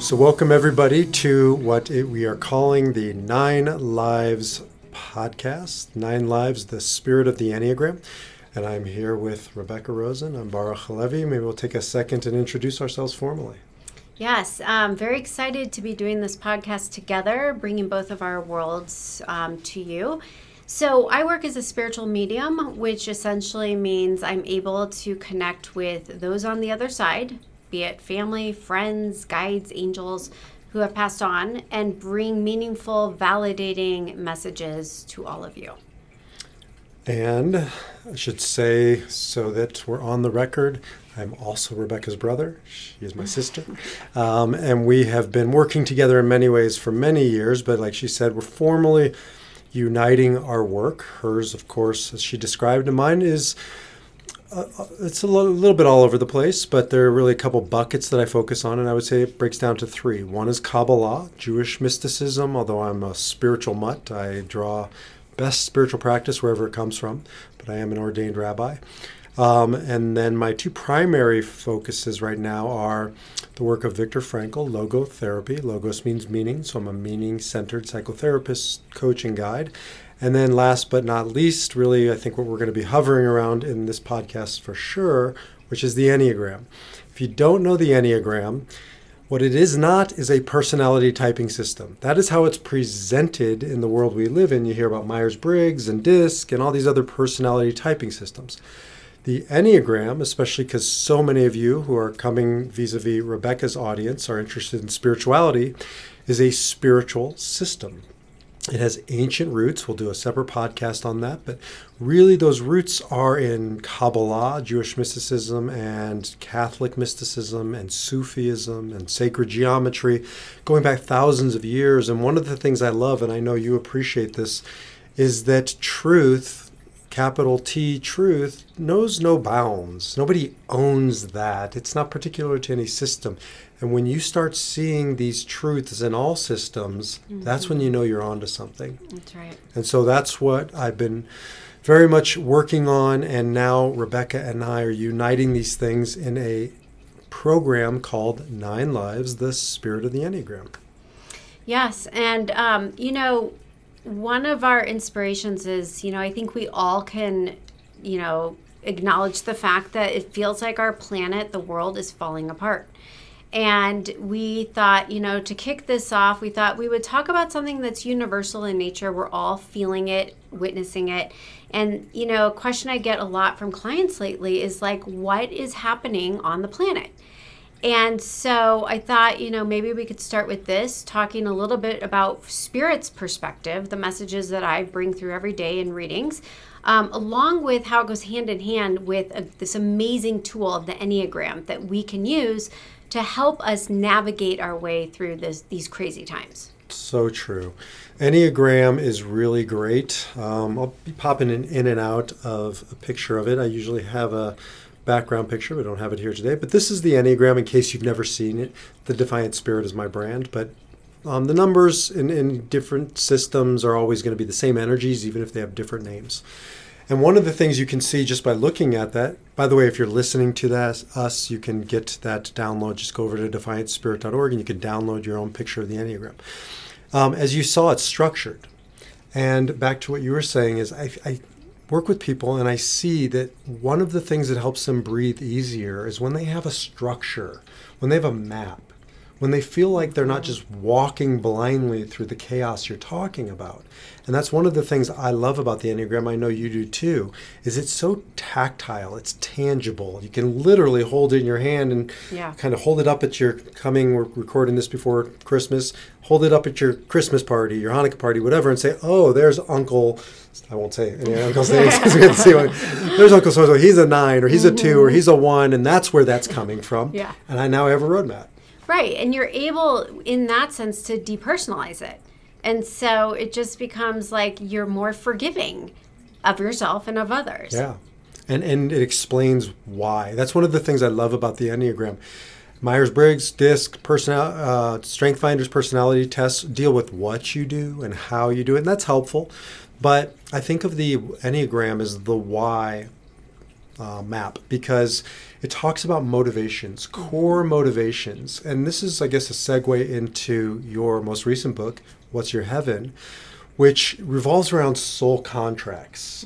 So welcome everybody to what we are calling the Nine Lives podcast, Nine Lives, the Spirit of the Enneagram. And I'm here with Rebecca Rosen. I'm Baruch Halevi. Maybe we'll take a second and introduce ourselves formally. Yes, I'm very excited to be doing this podcast together, bringing both of our worlds to you. So I work as a spiritual medium, which essentially means I'm able to connect with those on the other side, be it family, friends, guides, angels who have passed on, and bring meaningful, validating messages to all of you. And I should say, so that we're on the record, I'm also Rebecca's brother. She is my sister. And we have been working together in many ways for many years, but like she said, we're formally uniting our work. Hers, of course, as she described, and mine is it's a little bit all over the place, but there are really a couple buckets that I focus on, and I would say it breaks down to three. One is Kabbalah, Jewish mysticism, although I'm a spiritual mutt. I draw best spiritual practice wherever it comes from, but I am an ordained rabbi. And then my two primary focuses right now are the work of Viktor Frankl, Logotherapy. Logos means meaning, so I'm a meaning-centered psychotherapist, coach, and guide. And then last but not least, really, I think what we're going to be hovering around in this podcast for sure, which is the Enneagram. If you don't know the Enneagram, what it is not is a personality typing system. That is how it's presented in the world we live in. You hear about Myers-Briggs and DISC and all these other personality typing systems. The Enneagram, especially because so many of you who are coming vis-a-vis Rebecca's audience are interested in spirituality, is a spiritual system. It has ancient roots. We'll do a separate podcast on that. But really, those roots are in Kabbalah, Jewish mysticism, and Catholic mysticism, and Sufism, and sacred geometry, going back thousands of years. And one of the things I love, and I know you appreciate this, is that truth, capital T, truth, knows no bounds. Nobody owns that. It's not particular to any system. And when you start seeing these truths in all systems, that's when you know you're onto something. That's right. And so that's what I've been very much working on. And now Rebecca and I are uniting these things in a program called Nine Lives, the Spirit of the Enneagram. Yes. And, one of our inspirations is, I think we all can, acknowledge the fact that it feels like our planet, the world, is falling apart. And we thought, to kick this off, we thought we would talk about something that's universal in nature. We're all feeling it, witnessing it. And, a question I get a lot from clients lately is like, what is happening on the planet? And so I thought, maybe we could start with this, talking a little bit about spirit's perspective, the messages that I bring through every day in readings, along with how it goes hand in hand with this amazing tool of the Enneagram that we can use to help us navigate our way through these crazy times. So true. Enneagram is really great. I'll be popping in and out of a picture of it. I usually have a background picture. We don't have it here today, but this is the Enneagram in case you've never seen it. The Defiant Spirit is my brand, but the numbers in different systems are always going to be the same energies, even if they have different names. And one of the things you can see just by looking at that, by the way, if you're listening to us, you can get that download. Just go over to DefiantSpirit.org and you can download your own picture of the Enneagram. As you saw, it's structured. And back to what you were saying is I work with people and I see that one of the things that helps them breathe easier is when they have a structure, when they have a map, when they feel like they're not just walking blindly through the chaos you're talking about. And that's one of the things I love about the Enneagram, I know you do too, is it's so tactile, it's tangible. You can literally hold it in your hand and kind of hold it up at your we're recording this before Christmas, hold it up at your Christmas party, your Hanukkah party, whatever, and say, oh, there's Uncle, I won't say any Uncle's names because we have to see one. There's Uncle so-and-so, he's a 9, or he's a 2, or he's a 1, and that's where that's coming from. Yeah. And I now have a roadmap. Right, and you're able, in that sense, to depersonalize it. And so it just becomes like you're more forgiving of yourself and of others. Yeah, and it explains why. That's one of the things I love about the Enneagram. Myers-Briggs, DISC, Strength Finders personality tests deal with what you do and how you do it, and that's helpful. But I think of the Enneagram as the why map because it talks about motivations, core motivations. And this is, I guess, a segue into your most recent book, What's Your Heaven?, which revolves around soul contracts,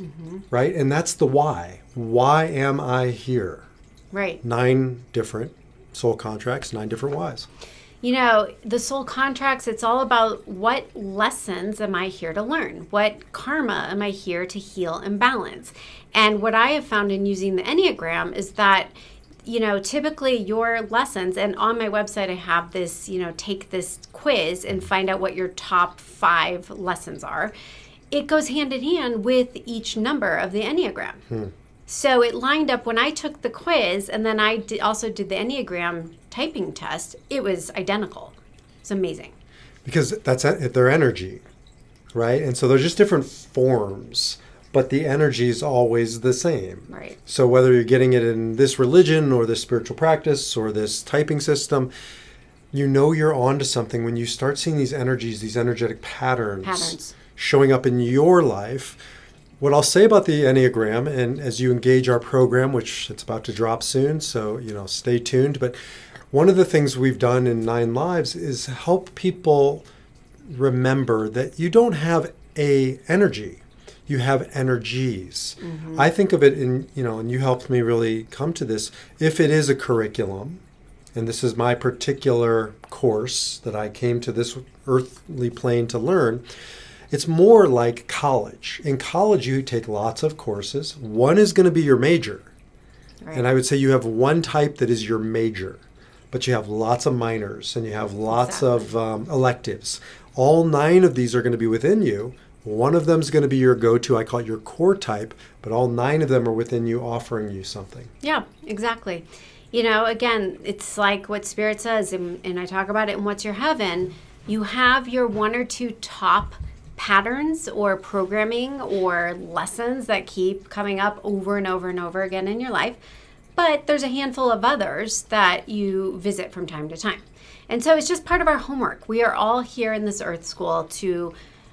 right? And that's the why. Why am I here? Right. 9 different soul contracts, 9 different whys. You know, the soul contracts, it's all about what lessons am I here to learn? What karma am I here to heal and balance? And what I have found in using the Enneagram is that, you know, typically your lessons, and on my website I have this, you know, take this quiz and find out what your top 5 lessons are. It goes hand in hand with each number of the Enneagram. So it lined up when I took the quiz, and then I also did the Enneagram typing test. It was identical. It's amazing. Because that's their energy, right? And so they're just different forms, but the energy is always the same. Right. So whether you're getting it in this religion or this spiritual practice or this typing system, you know you're onto something when you start seeing these energies, these energetic patterns showing up in your life. What I'll say about the Enneagram, and as you engage our program, which it's about to drop soon, so you know, stay tuned. But one of the things we've done in 9 Lives is help people remember that you don't have an energy, you have energies. I think of it in, you know, and you helped me really come to this, if it is a curriculum, and this is my particular course that I came to this earthly plane to learn, it's more like college. In college, you take lots of courses. One is going to be your major. Right. And I would say you have one type that is your major, but you have lots of minors and you have lots of electives. All 9 of these are going to be within you. One of them is going to be your go-to. I call it your core type, but all 9 of them are within you offering you something. Yeah, exactly. You know, again, it's like what Spirit says, and I talk about it in What's Your Heaven. You have your 1 or 2 top patterns or programming or lessons that keep coming up over and over and over again in your life, but there's a handful of others that you visit from time to time. And so it's just part of our homework. We are all here in this earth school to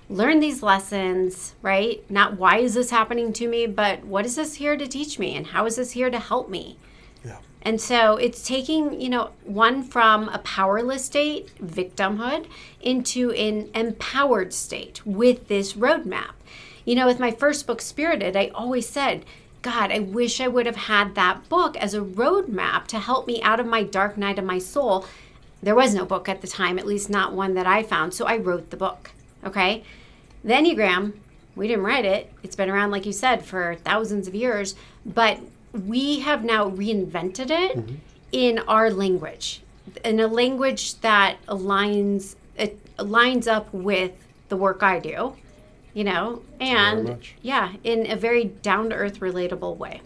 learn these lessons, right? Not why is this happening to me, but what is this here to teach me and how is this here to help me? Yeah. And so it's taking, you know, one from a powerless state, victimhood, into an empowered state with this roadmap. You know, with my first book, Spirited, I always said, God, I wish I would have had that book as a roadmap to help me out of my dark night of my soul. There was no book at the time, at least not one that I found, so I wrote the book, okay? The Enneagram, we didn't write it. It's been around, like you said, for thousands of years, but we have now reinvented it in our language, in a language that aligns up with the work I do, you know, and in a very down-to-earth, relatable way.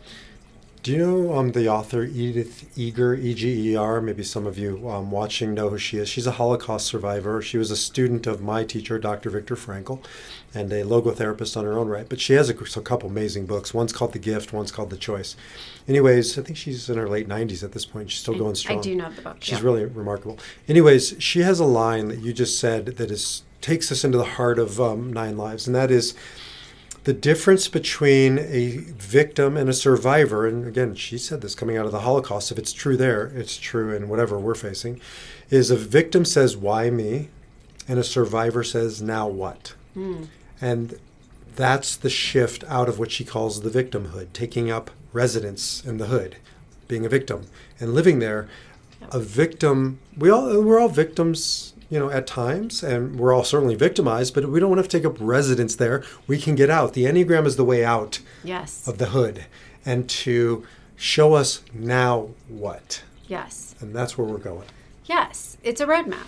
Do you know the author Edith Eger, E-G-E-R? Maybe some of you watching know who she is. She's a Holocaust survivor. She was a student of my teacher, Dr. Viktor Frankl, and a logotherapist on her own right. But she has a couple amazing books. One's called The Gift, one's called The Choice. Anyways, I think she's in her late 90s at this point. She's still going strong. I do know the book. She's really remarkable. Anyways, she has a line that you just said that takes us into the heart of 9 Lives, and that is, the difference between a victim and a survivor, and again, she said this coming out of the Holocaust, if it's true there, it's true in whatever we're facing, is a victim says, why me? And a survivor says, now what? And that's the shift out of what she calls the victimhood, taking up residence in the hood, being a victim and living there, a victim. We're all victims, at times, and we're all certainly victimized, but we don't want to take up residence there. We can get out. The Enneagram is the way out of the hood, and to show us now what. Yes. And that's where we're going. Yes. It's a roadmap.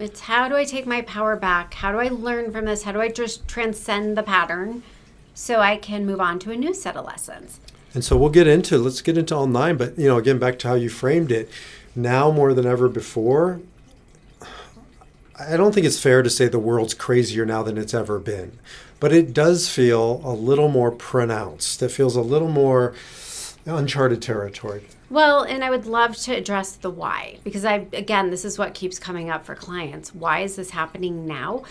It's how do I take my power back? How do I learn from this? How do I just transcend the pattern so I can move on to a new set of lessons? And so let's get into all nine, but, again, back to how you framed it. Now more than ever before, I don't think it's fair to say the world's crazier now than it's ever been, but it does feel a little more pronounced. It feels a little more uncharted territory. Well, and I would love to address the why, because again, this is what keeps coming up for clients. Why is this happening now?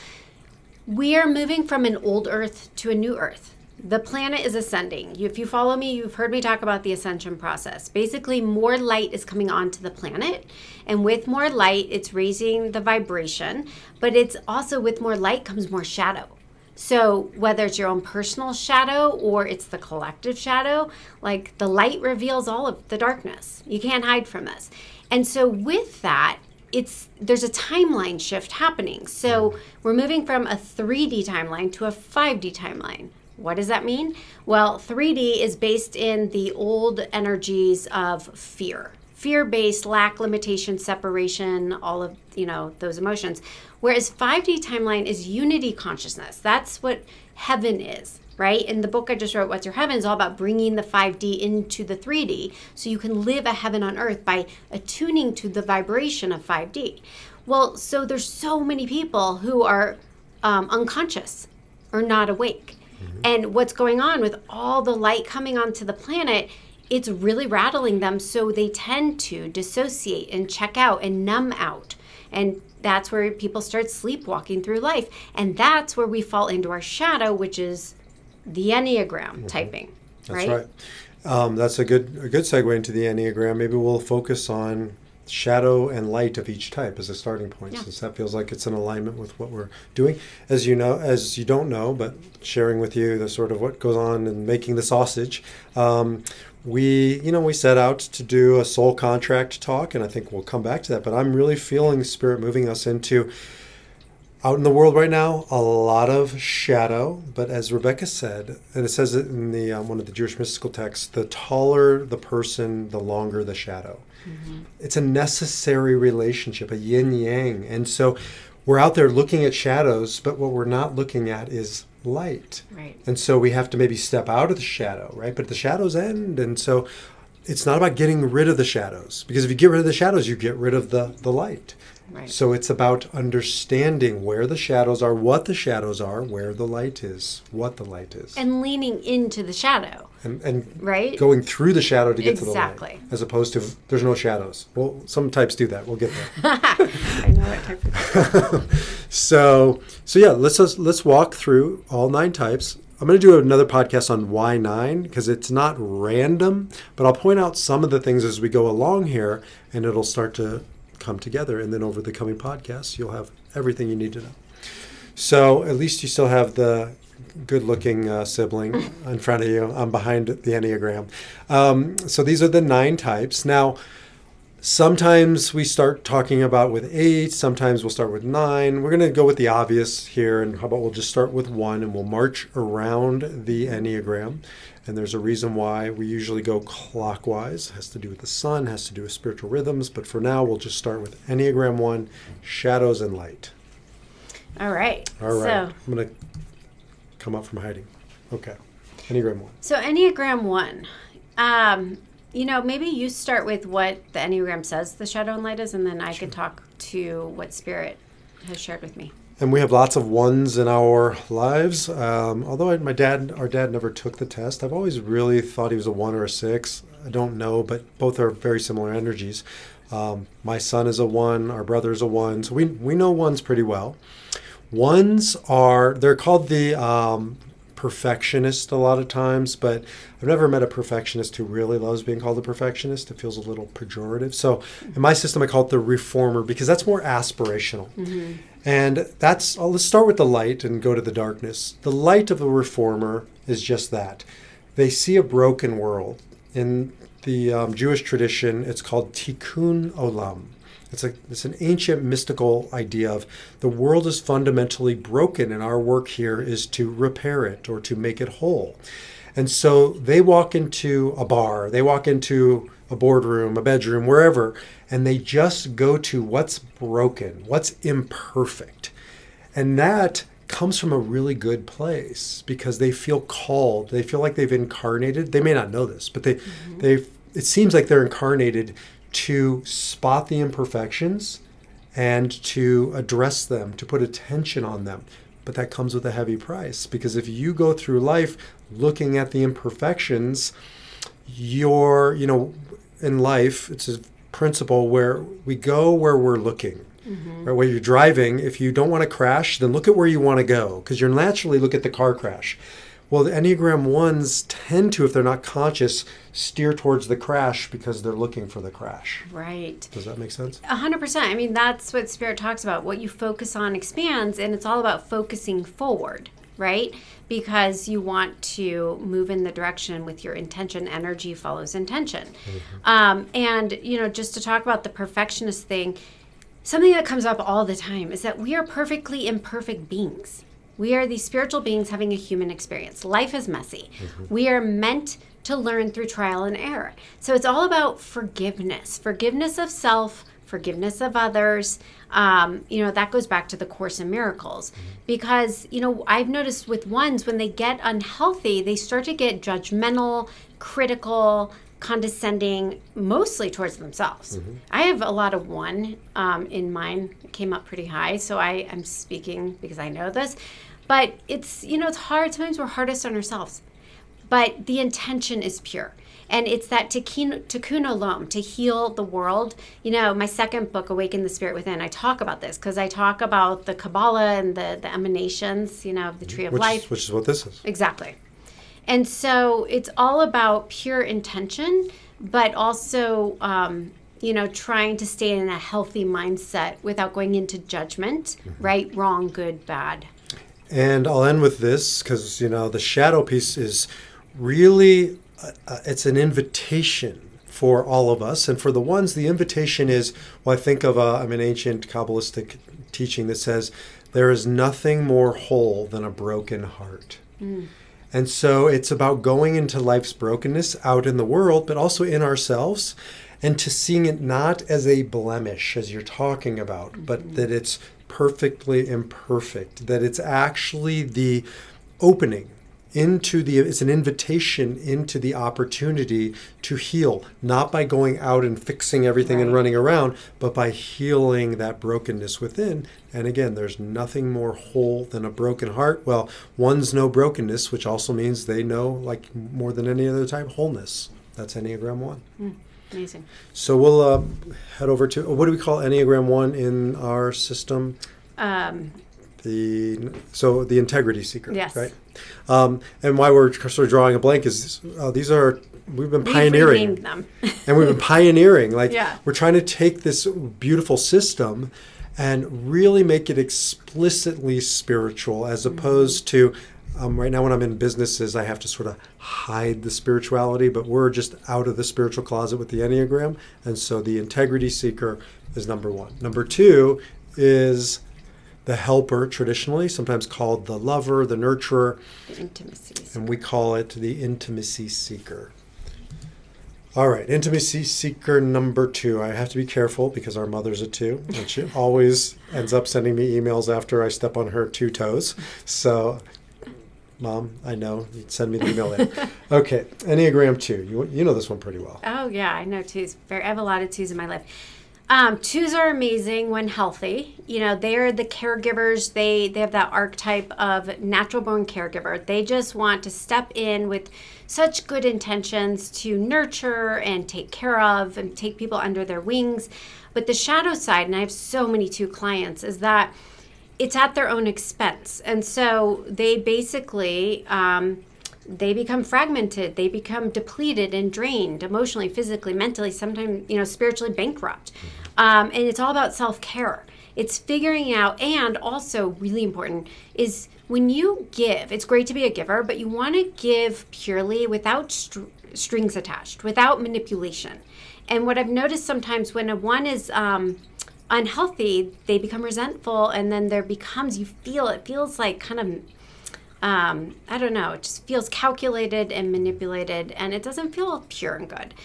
We are moving from an old earth to a new earth. The planet is ascending. If you follow me, you've heard me talk about the ascension process. Basically, more light is coming onto the planet. And with more light, it's raising the vibration. But it's also with more light comes more shadow. So whether it's your own personal shadow or it's the collective shadow, like the light reveals all of the darkness. You can't hide from this. And so with that, there's a timeline shift happening. So we're moving from a 3D timeline to a 5D timeline. What does that mean? Well, 3D is based in the old energies of fear. Fear-based, lack, limitation, separation, all of, those emotions. Whereas 5D timeline is unity consciousness. That's what heaven is, right? In the book I just wrote, What's Your Heaven, is all about bringing the 5D into the 3D so you can live a heaven on earth by attuning to the vibration of 5D. Well, so there's so many people who are unconscious or not awake. And what's going on with all the light coming onto the planet, it's really rattling them. So they tend to dissociate and check out and numb out. And that's where people start sleepwalking through life. And that's where we fall into our shadow, which is the Enneagram typing. That's right. That's a good segue into the Enneagram. Maybe we'll focus on shadow and light of each type as a starting point, since that feels like it's in alignment with what we're doing. As you don't know, but sharing with you the sort of what goes on in making the sausage, we set out to do a soul contract talk, and I think we'll come back to that, but I'm really feeling Spirit moving us into, out in the world right now, a lot of shadow. But as Rebecca said, and it says it in the one of the Jewish mystical texts, the taller the person, the longer the shadow. Mm-hmm. It's a necessary relationship, a yin-yang. And so we're out there looking at shadows, but what we're not looking at is light. Right. And so we have to maybe step out of the shadow, right? But the shadows end, and so it's not about getting rid of the shadows, because if you get rid of the shadows, you get rid of the light. Right. So it's about understanding where the shadows are, what the shadows are, where the light is, what the light is. And leaning into the shadow. And right? Going through the shadow to get to the light. As opposed to, there's no shadows. Well, some types do that. We'll get there. I know what type of people. So yeah, let's walk through all nine types. I'm going to do another podcast on why nine, because it's not random, but I'll point out some of the things as we go along here, and it'll start to come together, and then over the coming podcasts you'll have everything you need to know. So at least you still have the good-looking sibling in front of you. I'm behind the Enneagram. So these are the nine types. Now, sometimes we start talking about with 8, sometimes we'll start with 9. We're going to go with the obvious here, and how about we'll just start with 1, and we'll march around the Enneagram. And there's a reason why we usually go clockwise. It has to do with the sun, has to do with spiritual rhythms. But for now, we'll just start with Enneagram 1, shadows and light. All right. So, I'm going to come up from hiding. Okay. Enneagram 1. So Enneagram 1. Maybe you start with what the Enneagram says the shadow and light is, and then I can talk to what Spirit has shared with me. And we have lots of ones in our lives. Although our dad never took the test, I've always really thought he was a 1 or a 6. I don't know, but both are very similar energies. My son is a 1, our brother is a 1, so we know ones pretty well. Ones they're called the perfectionist a lot of times, but I've never met a perfectionist who really loves being called a perfectionist. It feels a little pejorative. So in my system, I call it the reformer, because that's more aspirational. Mm-hmm. And let's start with the light and go to the darkness. The light of the reformer is just that. They see a broken world. In the Jewish tradition, it's called tikkun olam. It's an ancient mystical idea of the world is fundamentally broken, and our work here is to repair it or to make it whole. And so they walk into a bar, they walk into a boardroom, a bedroom, wherever, and they just go to what's broken, what's imperfect. And that comes from a really good place because they feel called. They feel like they've incarnated. They may not know this, but it seems like they're incarnated to spot the imperfections and to address them, to put attention on them. But that comes with a heavy price, because if you go through life looking at the imperfections, in life, it's a principle where we go where we're looking. Mm-hmm. Right, where you're driving, if you don't want to crash, then look at where you want to go, because you're naturally look at the car crash. Well, the Enneagram 1s tend to, if they're not conscious, steer towards the crash because they're looking for the crash. Right. Does that make sense? 100%. I mean, that's what Spirit talks about. What you focus on expands, and it's all about focusing forward, right? Because you want to move in the direction with your intention. Energy follows intention. Mm-hmm. And just to talk about the perfectionist thing, something that comes up all the time is that we are perfectly imperfect beings. We are these spiritual beings having a human experience. Life is messy. Mm-hmm. We are meant to learn through trial and error. So it's all about forgiveness. Forgiveness of self, forgiveness of others. That goes back to the Course in Miracles. Mm-hmm. Because, I've noticed with ones, when they get unhealthy, they start to get judgmental, critical, condescending, mostly towards themselves. Mm-hmm. I have a lot of one in mine. It came up pretty high, so I am speaking because I know this. But it's, it's hard. Sometimes we're hardest on ourselves. But the intention is pure. And it's that tikkun olam, to heal the world. My second book, Awaken the Spirit Within, I talk about this because I talk about the Kabbalah and the emanations, of the Tree of Life. Which is what this is. Exactly. And so it's all about pure intention, but also, trying to stay in a healthy mindset without going into judgment, mm-hmm. right, wrong, good, bad. And I'll end with this because, the shadow piece is really, it's an invitation for all of us. And for the ones, the invitation is, well, I think of an ancient Kabbalistic teaching that says, there is nothing more whole than a broken heart. Mm. And so it's about going into life's brokenness out in the world, but also in ourselves, and to seeing it not as a blemish, as you're talking about, mm-hmm. but that it's perfectly imperfect, that it's actually the opening it's an invitation into the opportunity to heal, not by going out and fixing everything right. and running around, but by healing that brokenness within. And again, there's nothing more whole than a broken heart. Well, ones know brokenness, which also means they know, like more than any other type, wholeness. That's Enneagram 1. Amazing. So we'll head over to, what do we call Enneagram 1 in our system? The integrity seeker, yes. right? And why we're sort of drawing a blank is we've been pioneering them. And we've been pioneering, we're trying to take this beautiful system and really make it explicitly spiritual, as opposed to right now when I'm in businesses, I have to sort of hide the spirituality, but we're just out of the spiritual closet with the Enneagram. And so the integrity seeker is number 1. Number 2 is the helper, traditionally, sometimes called the lover, the nurturer. The intimacy seeker. And we call it the intimacy seeker. All right, intimacy seeker number 2. I have to be careful because our mother's a 2, and she always ends up sending me emails after I step on her 2 toes. So, Mom, I know, you'd send me the email later. Okay, Enneagram 2. You know this one pretty well. Oh, yeah, I know 2s. I have a lot of 2s in my life. 2s are amazing when healthy. They're the caregivers. They have that archetype of natural-born caregiver. They just want to step in with such good intentions to nurture and take care of and take people under their wings. But the shadow side, and I have so many 2 clients, is that it's at their own expense. And so they basically... they become fragmented, they become depleted and drained emotionally, physically, mentally, sometimes, spiritually bankrupt. And it's all about self-care. It's figuring out, and also really important is when you give, it's great to be a giver, but you want to give purely without strings attached, without manipulation. And what I've noticed sometimes when a one is unhealthy, they become resentful, and then there becomes, you feel, it feels like kind of, I don't know, it just feels calculated and manipulated, and it doesn't feel pure and good.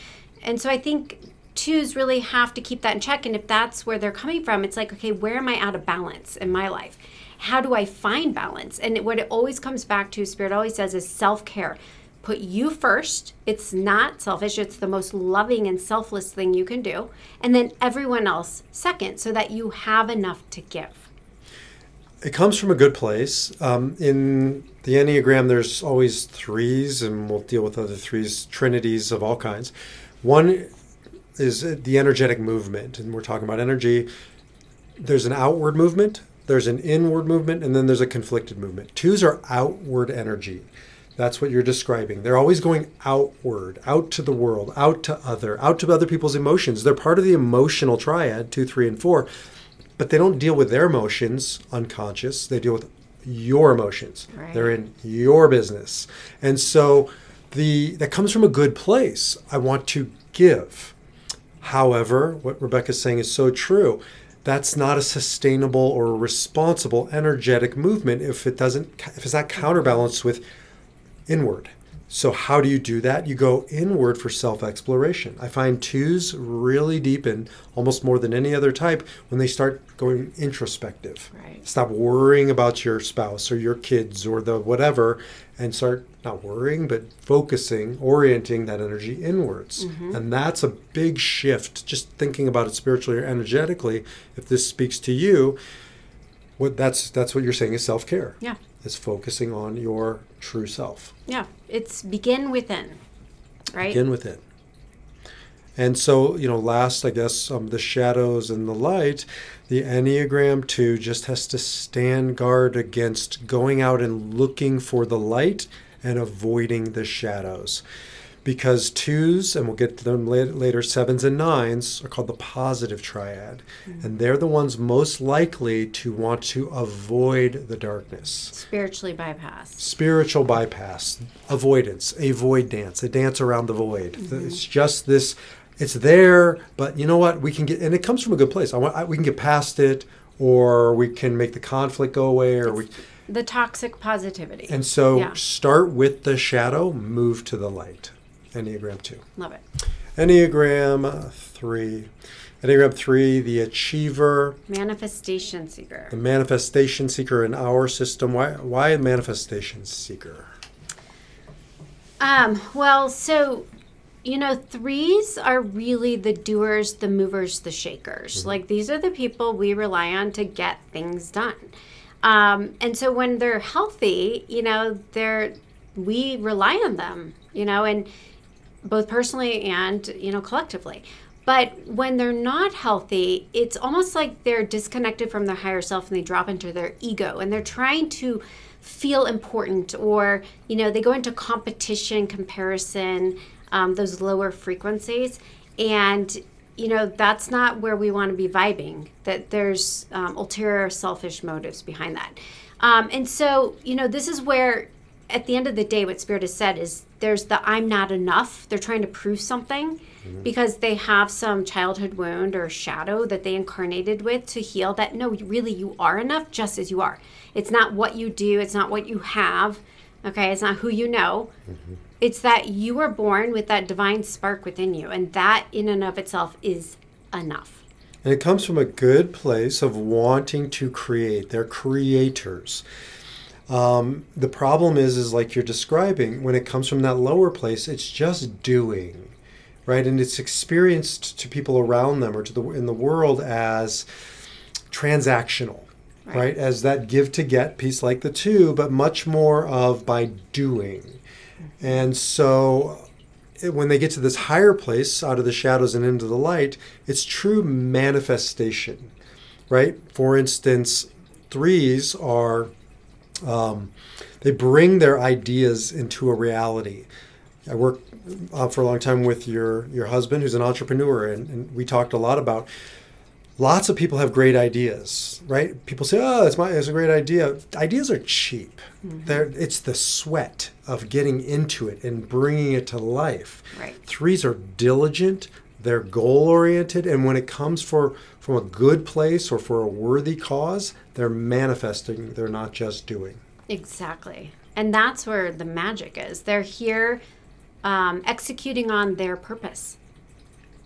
And so I think twos really have to keep that in check. And if that's where they're coming from, it's like, okay, where am I out of balance in my life? How do I find balance? And what it always comes back to, Spirit always says, is self-care. Put you first. It's not selfish. It's the most loving and selfless thing you can do. And then everyone else second, so that you have enough to give. It comes from a good place. In the Enneagram, there's always threes, and we'll deal with other threes, trinities of all kinds. One is the energetic movement, and we're talking about energy. There's an outward movement, there's an inward movement, and then there's a conflicted movement. Twos are outward energy. That's what you're describing. They're always going outward, out to the world, out to other people's emotions. They're part of the emotional triad, 2, 3, and 4, but they don't deal with their emotions unconscious. They deal with your emotions. Right. They're in your business. And so that comes from a good place. I want to give. However, what Rebecca's saying is so true. That's not a sustainable or responsible energetic movement if it's not counterbalanced with inward. So how do you do that? You go inward for self-exploration. I find twos really deepen almost more than any other type when they start going introspective. Right. Stop worrying about your spouse or your kids or the whatever, and start not worrying, but focusing, orienting that energy inwards. Mm-hmm. And that's a big shift, just thinking about it spiritually or energetically. If this speaks to you, that's what you're saying is self-care. Yeah. It's focusing on your true self. Yeah. It's begin within, right? Begin within. And so, last, I guess, the shadows and the light, the Enneagram 2 just has to stand guard against going out and looking for the light and avoiding the shadows. Because 2s, and we'll get to them later, 7s and 9s are called the positive triad. Mm-hmm. And they're the ones most likely to want to avoid the darkness. Spiritual bypass, avoidance, a void dance, a dance around the void. Mm-hmm. It's just this, it's there, but you know what? We can get, and it comes from a good place. We can get past it, or we can make the conflict go away, or the toxic positivity. And so Start with the shadow, move to the light. Enneagram 2. Love it. Enneagram 3. Enneagram 3, the achiever. Manifestation seeker. The manifestation seeker in our system. Why a manifestation seeker? Threes are really the doers, the movers, the shakers. Mm-hmm. These are the people we rely on to get things done. And so when they're healthy, we rely on them, and both personally and, collectively. But when they're not healthy, it's almost like they're disconnected from their higher self, and they drop into their ego, and they're trying to feel important, or, they go into competition, comparison, those lower frequencies. And, that's not where we want to be vibing, that there's ulterior selfish motives behind that. And so, this is where, at the end of the day, what Spirit has said is there's the I'm not enough. They're trying to prove something, mm-hmm. because they have some childhood wound or shadow that they incarnated with to heal that, no, really you are enough just as you are. It's not what you do. It's not what you have. Okay. It's not who you know. Mm-hmm. It's that you were born with that divine spark within you. And that in and of itself is enough. And it comes from a good place of wanting to create. They're creators. The problem is like you're describing, when it comes from that lower place, it's just doing, right? And it's experienced to people around them or in the world as transactional, right? As that give to get piece, like the 2, but much more of by doing. And so when they get to this higher place, out of the shadows and into the light, it's true manifestation, right? For instance, 3s are... they bring their ideas into a reality. I worked for a long time with your husband, who's an entrepreneur, and we talked a lot about Lots of people have great ideas, right? People say, oh, it's a great idea. Ideas are cheap. Mm-hmm. It's the sweat of getting into it and bringing it to life. Right. Threes are diligent. They're goal-oriented. And when it comes from a good place or for a worthy cause, they're manifesting. They're not just doing. Exactly. And that's where the magic is. They're here executing on their purpose.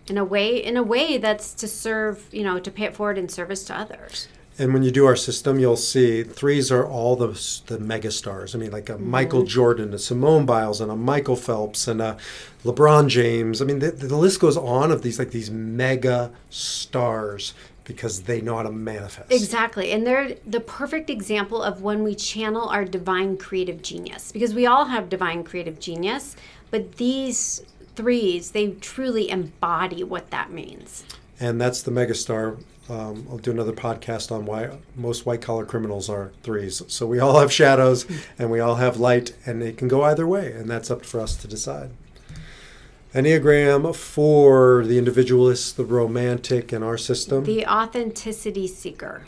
In a way that's to serve, to pay it forward in service to others. And when you do our system, you'll see threes are all the megastars. I mean, like a Michael Jordan, a Simone Biles, and a Michael Phelps, and a LeBron James. I mean, the list goes on of these mega stars because they know how to manifest. Exactly. And they're the perfect example of when we channel our divine creative genius. Because we all have divine creative genius, but these threes, they truly embody what that means. And that's the megastar. I'll do another podcast on why most white-collar criminals are threes. So we all have shadows and we all have light, and it can go either way, and that's up for us to decide. Enneagram for the individualist, the romantic in our system. The authenticity seeker.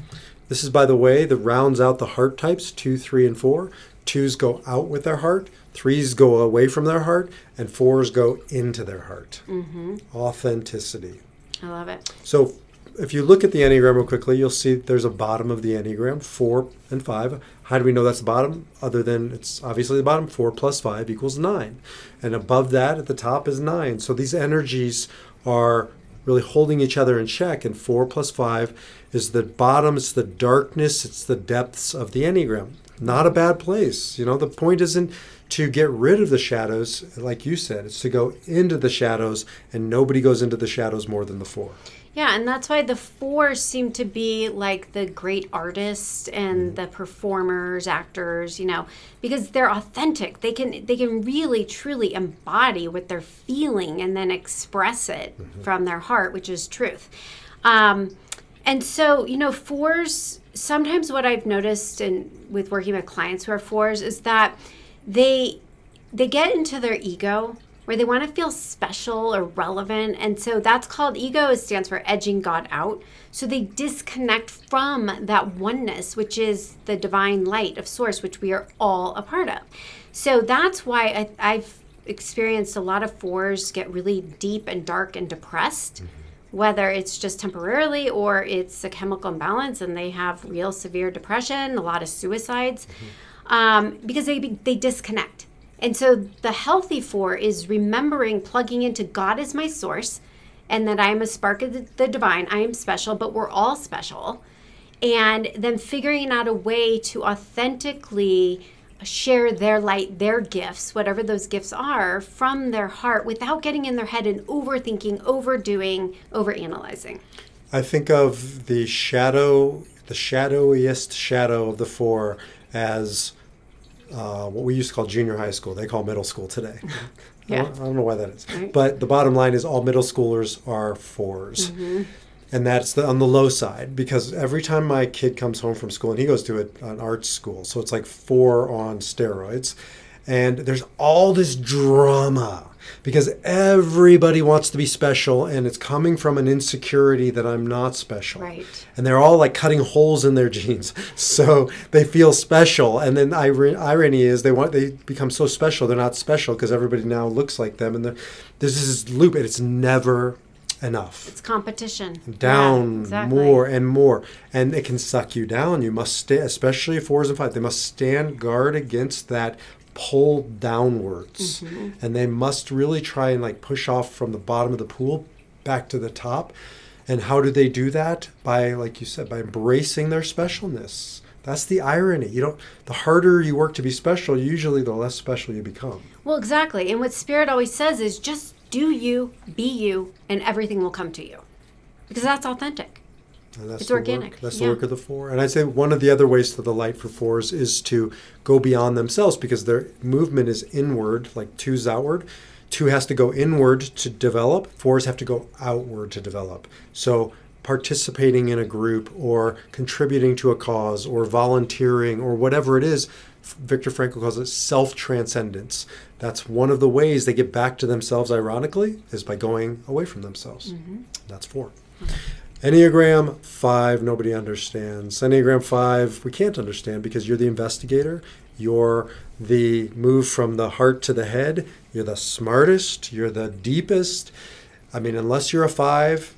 This is, by the way, that rounds out the heart types, 2, 3, and 4. 2s go out with their heart, 3s go away from their heart, and 4s go into their heart. Mm-hmm. Authenticity. I love it. So if you look at the Enneagram real quickly, you'll see there's a bottom of the Enneagram, 4 and 5. How do we know that's the bottom? Other than it's obviously the bottom, 4 plus 5 equals 9. And above that at the top is 9. So these energies are really holding each other in check, and 4 plus 5 is the bottom, it's the darkness, it's the depths of the Enneagram. Not a bad place. The point isn't to get rid of the shadows, like you said. It's to go into the shadows, and nobody goes into the shadows more than the 4. Yeah, and that's why the 4 seem to be like the great artists and the performers, actors, because they're authentic. They can really, truly embody what they're feeling and then express it from their heart, which is truth. And so, 4s, sometimes what I've noticed with working with clients who are 4s is that they get into their ego where they want to feel special or relevant. And so that's called ego. It stands for edging God out. So they disconnect from that oneness, which is the divine light of source, which we are all a part of. So that's why I've experienced a lot of 4s get really deep and dark and depressed. Mm-hmm. Whether it's just temporarily or it's a chemical imbalance and they have real severe depression, a lot of suicides, because they disconnect. And so the healthy 4 is remembering, plugging into God as my source and that I am a spark of the divine. I am special, but we're all special. And then figuring out a way to authentically share their light, their gifts, whatever those gifts are, from their heart without getting in their head and overthinking, overdoing, overanalyzing. I think of the shadowiest shadow of the 4 as what we used to call junior high school. They call middle school today. Yeah. I don't know why that is. Right. But the bottom line is all middle schoolers are 4s. Mm-hmm. And that's on the low side, because every time my kid comes home from school, and he goes to an art school, so it's like 4 on steroids, and there's all this drama because everybody wants to be special, and it's coming from an insecurity that I'm not special. Right. And they're all like cutting holes in their jeans, so they feel special. And then irony is they become so special they're not special because everybody now looks like them, and there's this loop, and it's never enough. It's competition. Down, yeah, exactly. More and more. And it can suck you down. You must stay, especially 4s and 5s, they must stand guard against that pull downwards. Mm-hmm. And they must really try and push off from the bottom of the pool back to the top. And how do they do that? By, like you said, by embracing their specialness. That's the irony. The harder you work to be special, usually the less special you become. Well, exactly. And what Spirit always says is just do you, be you, and everything will come to you. Because that's authentic. And that's it's organic. That's the work of the 4. And I'd say one of the other ways to the light for 4s is to go beyond themselves because their movement is inward, like 2's outward. 2 has to go inward to develop. 4s have to go outward to develop. So participating in a group or contributing to a cause or volunteering or whatever it is, Viktor Frankl calls it self-transcendence. That's one of the ways they get back to themselves, ironically, is by going away from themselves. Mm-hmm. That's 4. Okay. Enneagram 5, nobody understands. Enneagram 5, we can't understand because you're the investigator. You're the move from the heart to the head. You're the smartest. You're the deepest. I mean, unless you're a 5,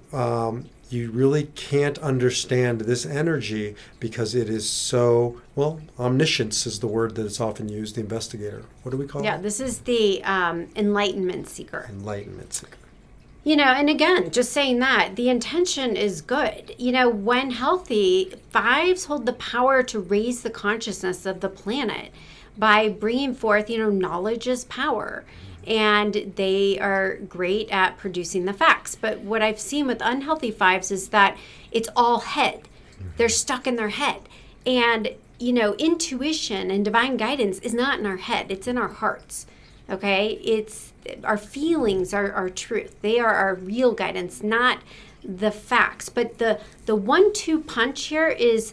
you really can't understand this energy because it is so, well, omniscience is the word that is often used, the investigator. What do we call it? Yeah, this is the enlightenment seeker. Enlightenment seeker. You know, and again, just saying that, the intention is good. You know, when healthy, 5s hold the power to raise the consciousness of the planet by bringing forth, you know, knowledge is power. And they are great at producing the facts. But what I've seen with unhealthy 5s is that it's all head. They're stuck in their head. And, you know, intuition and divine guidance is not in our head. It's in our hearts. Okay, it's our feelings are our truth. They are our real guidance, not the facts. But the 1-2 punch here is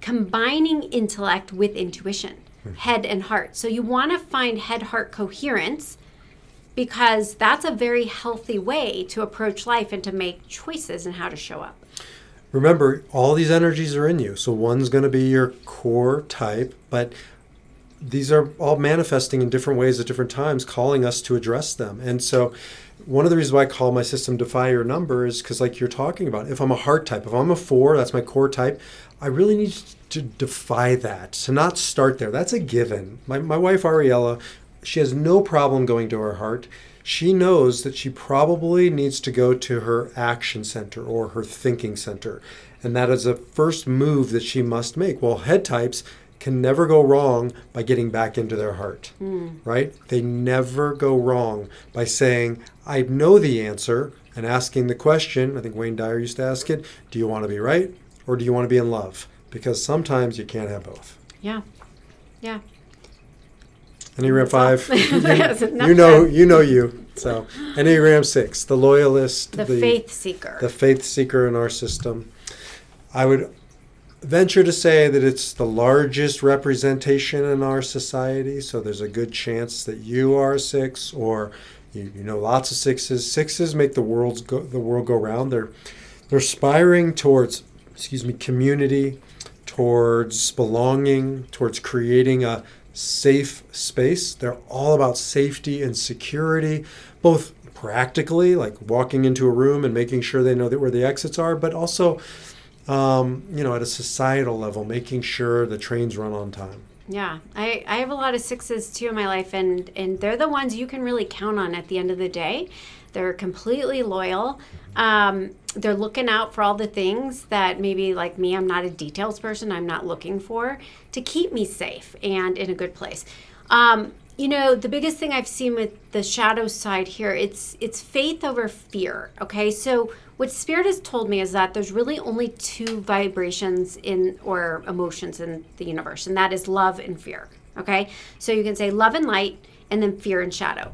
combining intellect with intuition, head and heart. So you want to find head-heart coherence because that's a very healthy way to approach life and to make choices and how to show up. Remember, all these energies are in you. So one's going to be your core type, but these are all manifesting in different ways at different times, calling us to address them. And so one of the reasons why I call my system Defy Your Number is because, like you're talking about, if I'm a heart type, if I'm a 4, that's my core type, I really need to defy that, to not start there. That's a given. My wife, Ariella, she has no problem going to her heart. She knows that she probably needs to go to her action center or her thinking center. And that is the first move that she must make. Well, head types can never go wrong by getting back into their heart, right? They never go wrong by saying, I know the answer, and asking the question. I think Wayne Dyer used to ask it, do you want to be right or do you want to be in love? Because sometimes you can't have both. Yeah. Enneagram 5, you know. So Enneagram 6, the loyalist. The faith seeker. The faith seeker in our system. I would venture to say that it's the largest representation in our society, so there's a good chance that you are a 6, or you know lots of 6s. 6s make the world go round. They're aspiring towards, community, towards belonging, towards creating a safe space. They're all about safety and security, both practically, like walking into a room and making sure they know that where the exits are, but also at a societal level, making sure the trains run on time. Yeah, I have a lot of 6s too in my life, and they're the ones you can really count on at the end of the day. They're completely loyal. They're looking out for all the things that maybe, like me, I'm not a details person, I'm not looking for, to keep me safe and in a good place. The biggest thing I've seen with the shadow side here, it's faith over fear, okay? So what Spirit has told me is that there's really only 2 vibrations or emotions in the universe, and that is love and fear, okay? So you can say love and light, and then fear and shadow.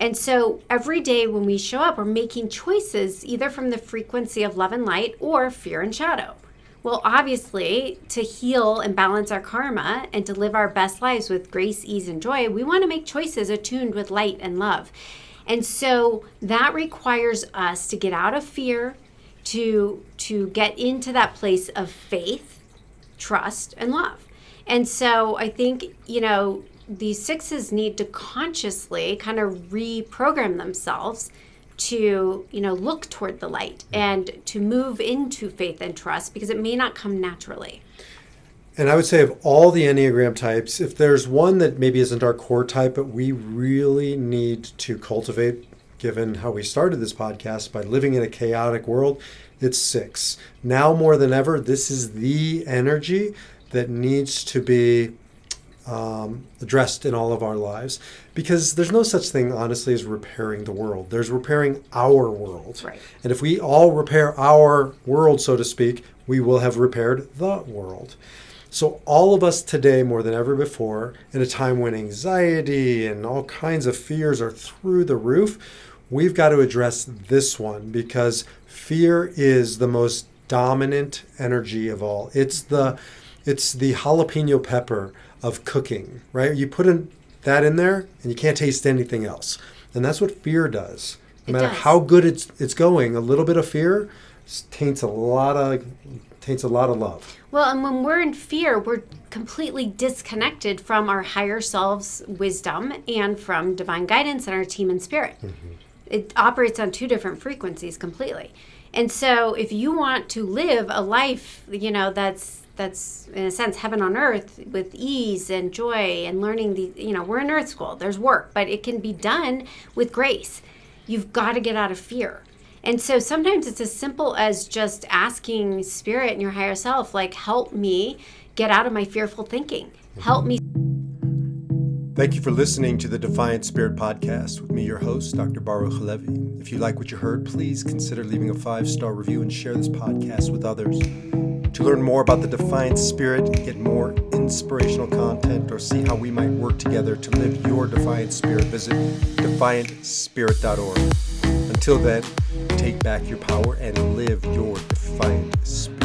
And so every day when we show up, we're making choices either from the frequency of love and light or fear and shadow. Well, obviously, to heal and balance our karma and to live our best lives with grace, ease, and joy, we want to make choices attuned with light and love. And so that requires us to get out of fear, to get into that place of faith, trust, and love. And so I think, these 6s need to consciously kind of reprogram themselves to look toward the light and to move into faith and trust, because it may not come naturally. And I would say of all the Enneagram types, if there's one that maybe isn't our core type, but we really need to cultivate, given how we started this podcast, by living in a chaotic world, it's 6. Now more than ever, this is the energy that needs to be addressed in all of our lives, because there's no such thing, honestly, as repairing the world. There's repairing our world. Right. And if we all repair our world, so to speak, we will have repaired the world. So all of us today, more than ever before, in a time when anxiety and all kinds of fears are through the roof, we've got to address this one, because fear is the most dominant energy of all. It's the jalapeno pepper of cooking, right? You put that in there and you can't taste anything else. And that's what fear does. No matter how good it's going, a little bit of fear taints a lot of love. Well, and when we're in fear, we're completely disconnected from our higher selves' wisdom and from divine guidance and our team and spirit. Mm-hmm. It operates on two different frequencies completely. And so if you want to live a life, you know, that's in a sense heaven on earth with ease and joy and learning the, you know, we're in earth school, there's work, but it can be done with grace. You've got to get out of fear. And so sometimes it's as simple as just asking spirit and your higher self, like, help me get out of my fearful thinking. Help me. Thank you for listening to the Defiant Spirit Podcast with me, your host, Dr. Baruch Halevi. If you like what you heard, please consider leaving a 5-star review and share this podcast with others. To learn more about the Defiant Spirit, get more inspirational content, or see how we might work together to live your Defiant Spirit, visit DefiantSpirit.org. Until then, take back your power and live your Defiant Spirit.